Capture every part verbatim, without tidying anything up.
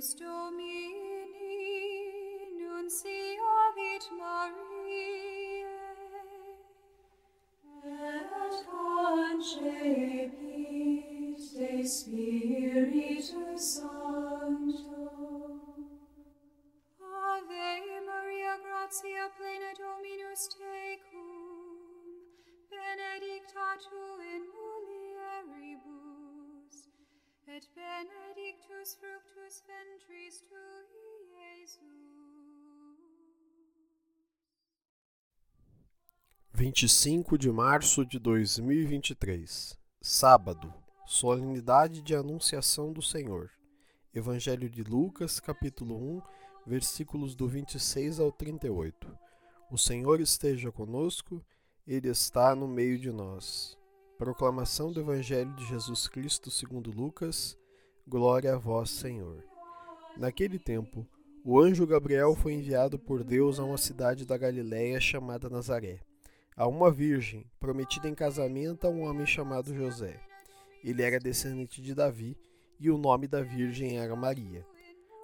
Deus Domini, nunciavit Mariae, et concepit de Spiritu Sancto. Ave Maria, gratia plena Dominus tecum, benedicta tu in mulieribus, et benedictus fructus ventris tui, Jesus. vinte e cinco de março de dois mil e vinte e três, sábado, solenidade de Anunciação do Senhor. Evangelho de Lucas, capítulo um, versículos do vinte e seis ao trinta e oito. O Senhor esteja conosco, Ele está no meio de nós. Proclamação do Evangelho de Jesus Cristo segundo Lucas. Glória a vós, Senhor. Naquele tempo, o anjo Gabriel foi enviado por Deus a uma cidade da Galileia chamada Nazaré, a uma virgem, prometida em casamento a um homem chamado José. Ele era descendente de Davi, e o nome da virgem era Maria.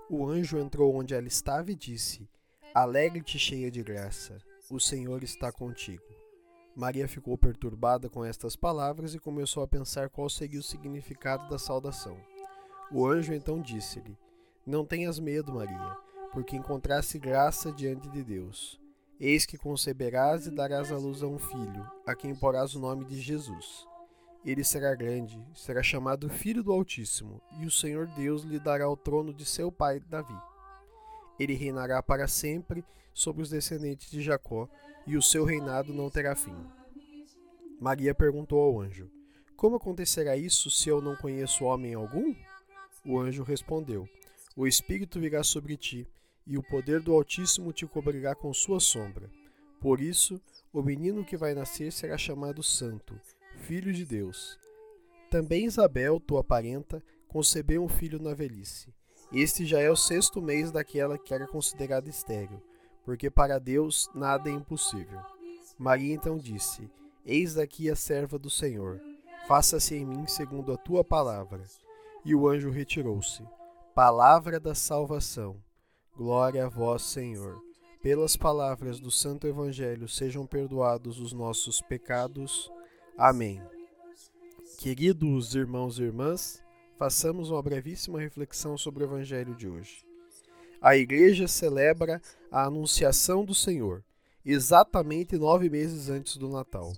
O anjo entrou onde ela estava e disse: "Alegre-te, cheia de graça, o Senhor está contigo." Maria ficou perturbada com estas palavras e começou a pensar qual seria o significado da saudação. O anjo então disse-lhe: "Não tenhas medo, Maria, porque encontraste graça diante de Deus. Eis que conceberás e darás à luz a um filho, a quem porás o nome de Jesus. Ele será grande, será chamado Filho do Altíssimo, e o Senhor Deus lhe dará o trono de seu pai Davi. Ele reinará para sempre sobre os descendentes de Jacó, e o seu reinado não terá fim." Maria perguntou ao anjo: "Como acontecerá isso se eu não conheço homem algum?" O anjo respondeu: "O Espírito virá sobre ti, e o poder do Altíssimo te cobrirá com sua sombra. Por isso, o menino que vai nascer será chamado Santo, Filho de Deus. Também Isabel, tua parenta, concebeu um filho na velhice. Este já é o sexto mês daquela que era considerada estéril, porque para Deus nada é impossível." Maria então disse: "Eis aqui a serva do Senhor, faça-se em mim segundo a tua palavra." E o anjo retirou-se. Palavra da salvação. Glória a vós, Senhor. Pelas palavras do Santo Evangelho sejam perdoados os nossos pecados. Amém. Queridos irmãos e irmãs, façamos uma brevíssima reflexão sobre o Evangelho de hoje. A Igreja celebra a Anunciação do Senhor, exatamente nove meses antes do Natal.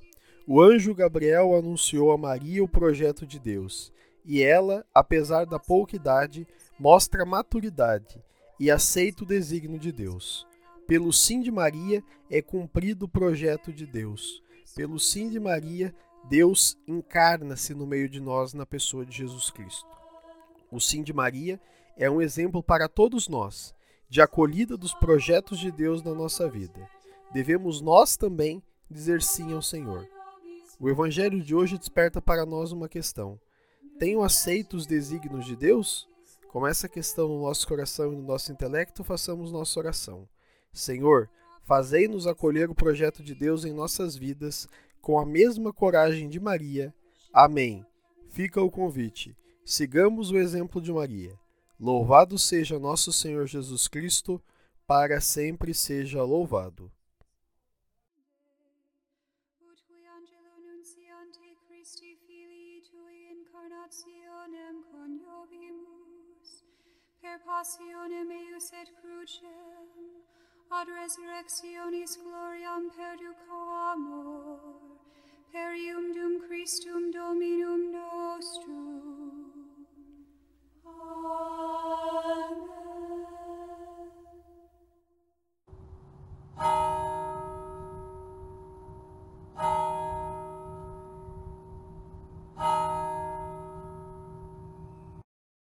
O anjo Gabriel anunciou a Maria o projeto de Deus, e ela, apesar da pouca idade, mostra maturidade e aceita o desígnio de Deus. Pelo sim de Maria é cumprido o projeto de Deus. Pelo sim de Maria, Deus encarna-se no meio de nós na pessoa de Jesus Cristo. O sim de Maria é um exemplo para todos nós, de acolhida dos projetos de Deus na nossa vida. Devemos nós também dizer sim ao Senhor. O Evangelho de hoje desperta para nós uma questão: tenho aceito os desígnios de Deus? Com essa questão no nosso coração e no nosso intelecto, façamos nossa oração. Senhor, fazei-nos acolher o projeto de Deus em nossas vidas com a mesma coragem de Maria. Amém. Fica o convite. Sigamos o exemplo de Maria. Louvado seja nosso Senhor Jesus Cristo, para sempre seja louvado. Ad resurrectionis gloriam perducamur.